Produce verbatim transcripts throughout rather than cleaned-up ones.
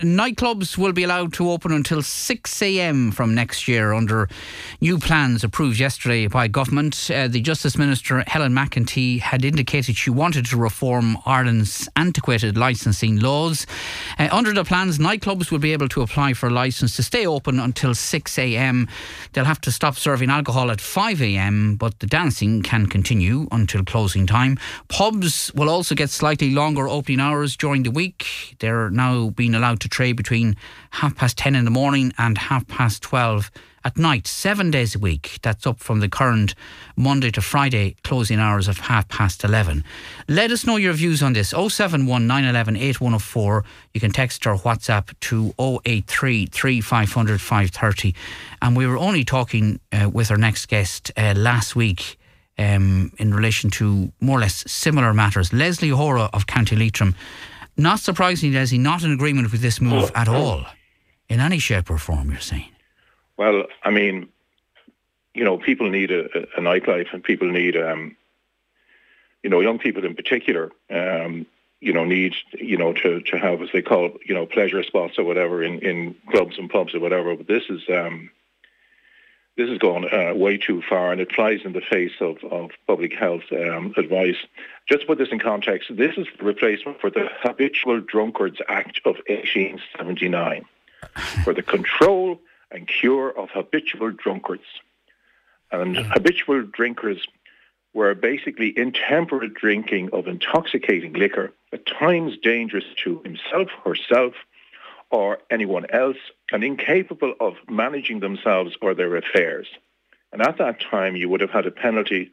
Nightclubs will be allowed to open until six a m from next year under new plans approved yesterday by government. Uh, the Justice Minister, Helen McEntee, had indicated she wanted to reform Ireland's antiquated licensing laws. Uh, under the plans, nightclubs will be able to apply for a licence to stay open until six a m. They'll have to stop serving alcohol at five a m, but the dancing can continue until closing time. Pubs will also get slightly longer opening hours during the week. They're now being allowed to to trade between half past ten in the morning and half past twelve at night, seven days a week. That's up from the current Monday to Friday closing hours of half past eleven. Let us know your views on this. oh seven one, nine one one, eight one oh four. You can text or WhatsApp to oh eight three, three five hundred, five thirty. And we were only talking uh, with our next guest uh, last week um, in relation to more or less similar matters. Leslie Hora of County Leitrim. Not surprisingly, Leslie, not in agreement with this move at all, in any shape or form, you're saying? Well, I mean, you know, people need a, a nightlife, and people need, um, you know, young people in particular, um, you know, need, you know, to, to have, as they call, you know, pleasure spots or whatever in, in clubs and pubs or whatever. But this is, um, this has gone uh, way too far, and it flies in the face of, of public health um, advice. Just to put this in context, this is the replacement for the Habitual Drunkards Act of eighteen seventy-nine for the control and cure of habitual drunkards. And habitual drinkers were basically intemperate drinking of intoxicating liquor, at times dangerous to himself, herself, or anyone else, and incapable of managing themselves or their affairs. And at that time, you would have had a penalty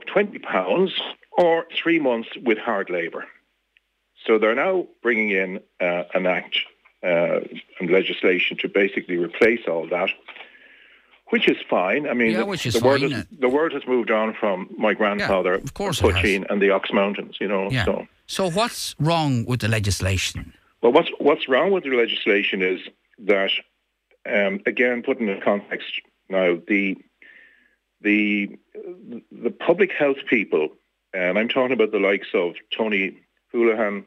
of twenty pounds or three months with hard labour. So they're now bringing in uh, an act uh, and legislation to basically replace all that, which is fine. I mean, yeah, the, the, fine, word has, the word has moved on from my grandfather, yeah, of course, Pochin, and the Ox Mountains, you know. Yeah. So. so what's wrong with the legislation? Well, what's, what's wrong with the legislation is that, um, again, put in the context now, the the the public health people, and I'm talking about the likes of Tony Houlihan,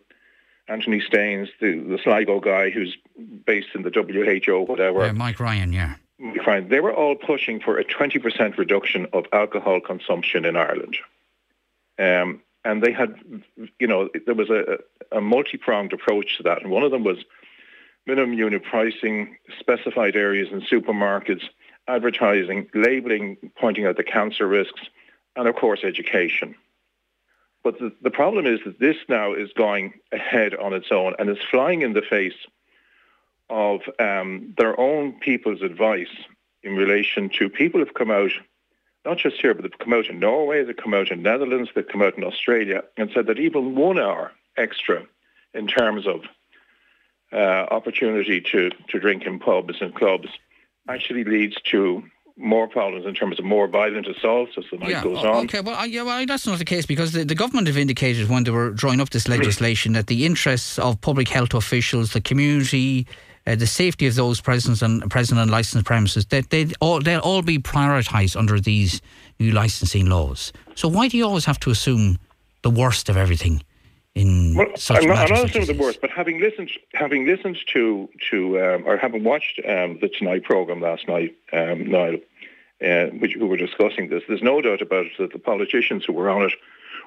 Anthony Staines, the, the Sligo guy who's based in the W H O, whatever. Yeah, Mike Ryan, yeah. Mike Ryan, they were all pushing for a twenty percent reduction of alcohol consumption in Ireland. Um And they had, you know, there was a, a multi-pronged approach to that. And one of them was minimum unit pricing, specified areas in supermarkets, advertising, labelling, pointing out the cancer risks, and, of course, education. But the, the problem is that this now is going ahead on its own, and it's flying in the face of um, their own people's advice in relation to people who've come out, not just here, but they've come out in Norway, they've come out in Netherlands, they've come out in Australia, and said that even one hour extra in terms of uh, opportunity to, to drink in pubs and clubs actually leads to more problems in terms of more violent assaults as the night yeah, goes on. Okay, well, yeah, well, that's not the case, because the, the government have indicated when they were drawing up this legislation that the interests of public health officials, the community, uh, the safety of those present and present and licensed premises, that they all they'll all be prioritised under these new licensing laws. So why do you always have to assume the worst of everything? In well, such I'm not, I'm not assuming the worst, but having listened, having listened to to um, or having watched um, the Tonight programme last night, um, Niall, uh, which who were discussing this, there's no doubt about it that the politicians who were on it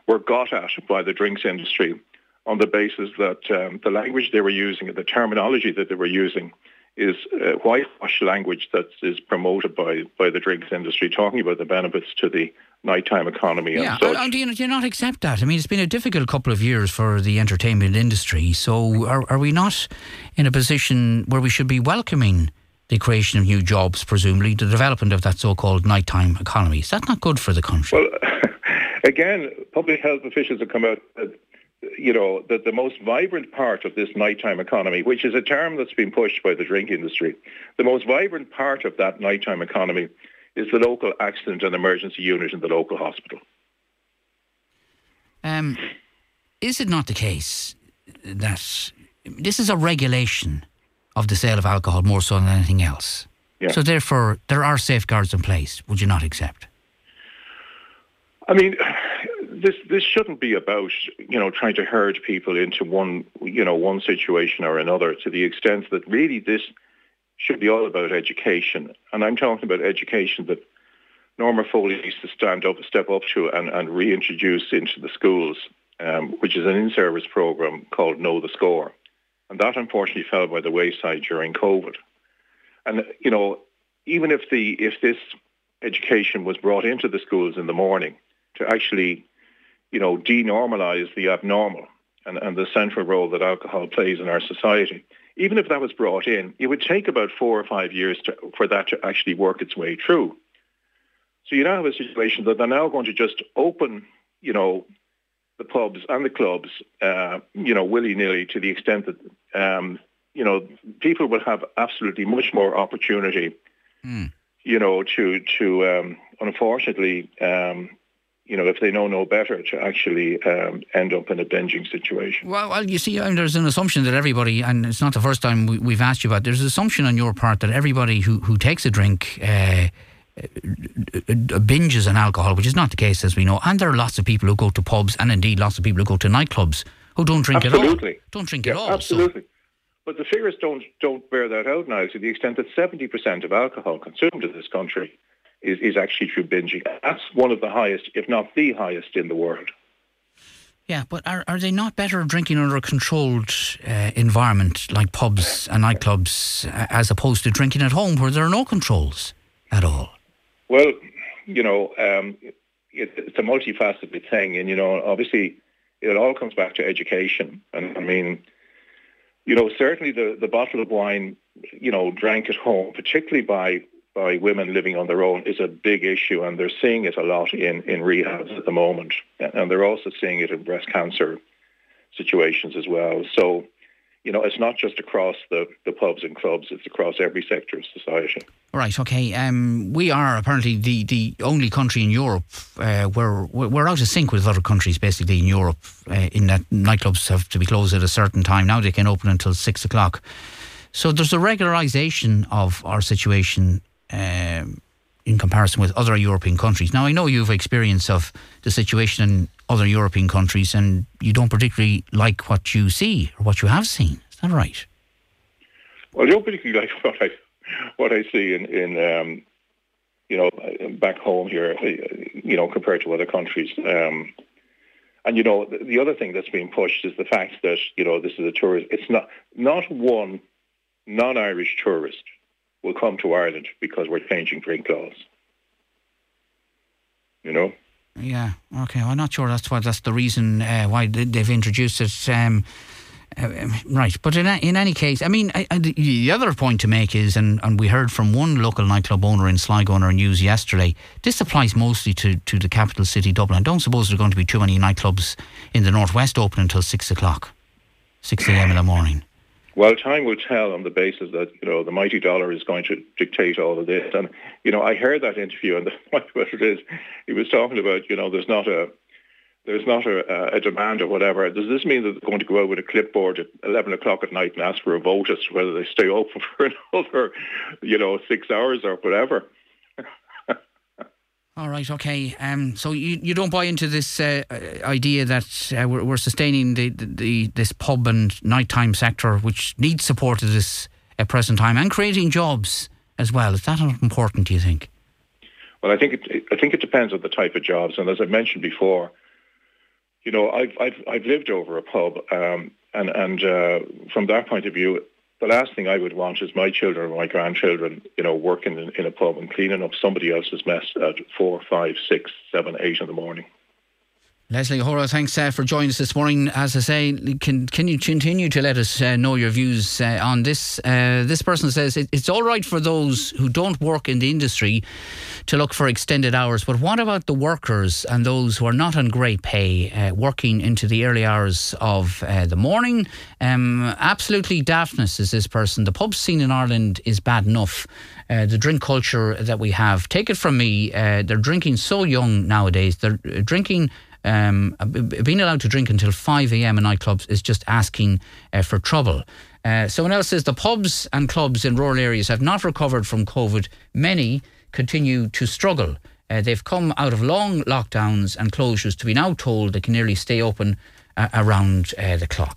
were got at by the drinks industry on the basis that um, the language they were using and the terminology that they were using is uh, whitewash language that is promoted by, by the drinks industry, talking about the benefits to the nighttime economy yeah, and such. And do you, do you not accept that? I mean, it's been a difficult couple of years for the entertainment industry, so are, are we not in a position where we should be welcoming the creation of new jobs, presumably, the development of that so-called nighttime economy? Is that not good for the country? Well, again, public health officials have come out uh, you know, that the most vibrant part of this nighttime economy, which is a term that's been pushed by the drink industry, the most vibrant part of that nighttime economy is the local accident and emergency unit in the local hospital. Um, is it not the case that this is a regulation of the sale of alcohol more so than anything else? Yeah. So therefore, there are safeguards in place. Would you not accept? I mean... this this shouldn't be about, you know, trying to herd people into one, you know, one situation or another, to the extent that really this should be all about education. And I'm talking about education that Norma Foley needs to stand up, step up to and, and reintroduce into the schools, um, which is an in-service program called Know the Score. And that unfortunately fell by the wayside during COVID. And, you know, even if the if this education was brought into the schools in the morning to actually, you know, denormalize the abnormal and, and the central role that alcohol plays in our society, even if that was brought in, it would take about four or five years to, for that to actually work its way through. So you now have a situation that they're now going to just open, you know, the pubs and the clubs, uh, you know, willy-nilly, to the extent that, um, you know, people will have absolutely much more opportunity, mm. you know, to, to um, unfortunately, um, you know, if they know no better, to actually um, end up in a binging situation. Well, well, you see, I mean, there's an assumption that everybody, and it's not the first time we, we've asked you about, there's an assumption on your part that everybody who, who takes a drink... Uh, binges on alcohol, which is not the case, as we know. And there are lots of people who go to pubs, and indeed lots of people who go to nightclubs, who don't drink absolutely. at all. Don't drink yeah, at all. Absolutely. So. But the figures don't don't bear that out now, to the extent that seventy percent of alcohol consumed in this country is, is actually through binging. That's one of the highest, if not the highest, in the world. Yeah, but are are they not better drinking under a controlled uh, environment like pubs and nightclubs, as opposed to drinking at home where there are no controls at all? Well, you know, um, it, it's a multifaceted thing. And, you know, obviously it all comes back to education. And I mean, you know, certainly the, the bottle of wine, you know, drank at home, particularly by, by women living on their own, is a big issue. And they're seeing it a lot in, in rehabs at the moment. And they're also seeing it in breast cancer situations as well. So, you know, it's not just across the, the pubs and clubs, it's across every sector of society. Right, OK. Um, we are apparently the, the only country in Europe uh, where we're out of sync with other countries, basically, in Europe, uh, in that nightclubs have to be closed at a certain time. Now they can open until six o'clock. So there's a regularisation of our situation um, in comparison with other European countries. Now, I know you've experience of the situation in other European countries, and you don't particularly like what you see or what you have seen. Is that right? Well, I don't particularly like what I what I see in, in um, you know, back home here, you know, compared to other countries. Um, and, you know, the, the other thing that's being pushed is the fact that, you know, this is a tourist. It's not, not one non-Irish tourist will come to Ireland because we're changing drink laws. You know? Yeah, okay. I'm not sure that's why that's the reason uh, why they've introduced it. Um, uh, right, but in in any case, I mean, I, I, the other point to make is, and, and we heard from one local nightclub owner in Sligo on our news yesterday, this applies mostly to, to the capital city, Dublin. I don't suppose there are going to be too many nightclubs in the northwest open until six o'clock, six a.m. in the morning. Well, time will tell, on the basis that, you know, the mighty dollar is going to dictate all of this. And, you know, I heard that interview, and that's what it is. He was talking about, you know, there's not a there's not a, a demand or whatever. Does this mean that they're going to go out with a clipboard at eleven o'clock at night and ask for a vote as to whether they stay open for another, you know, six hours or whatever? All right, okay. Um, so you, you don't buy into this uh, idea that uh, we're, we're sustaining the, the, the this pub and nighttime sector, which needs support at this uh, present time, and creating jobs as well. Is that important, do you think? Well, I think it, I think it depends on the type of jobs. And as I mentioned before, you know, I've I've, I've lived over a pub, um, and and uh, from that point of view, the last thing I would want is my children or my grandchildren, you know, working in, in a pub and cleaning up somebody else's mess at four, five, six, seven, eight in the morning. Leslie Hora, thanks uh, for joining us this morning. As I say, can can you continue to let us uh, know your views uh, on this? Uh, this person says it, it's all right for those who don't work in the industry to look for extended hours, but what about the workers and those who are not on great pay, uh, working into the early hours of uh, the morning? Um, absolutely daftness, is this person. The pub scene in Ireland is bad enough. Uh, the drink culture that we have, take it from me, uh, they're drinking so young nowadays. They're drinking... Um, being allowed to drink until five a.m. in nightclubs is just asking uh, for trouble. Uh, someone else says the pubs and clubs in rural areas have not recovered from COVID. Many continue to struggle. Uh, they've come out of long lockdowns and closures to be now told they can nearly stay open uh, around uh, the clock.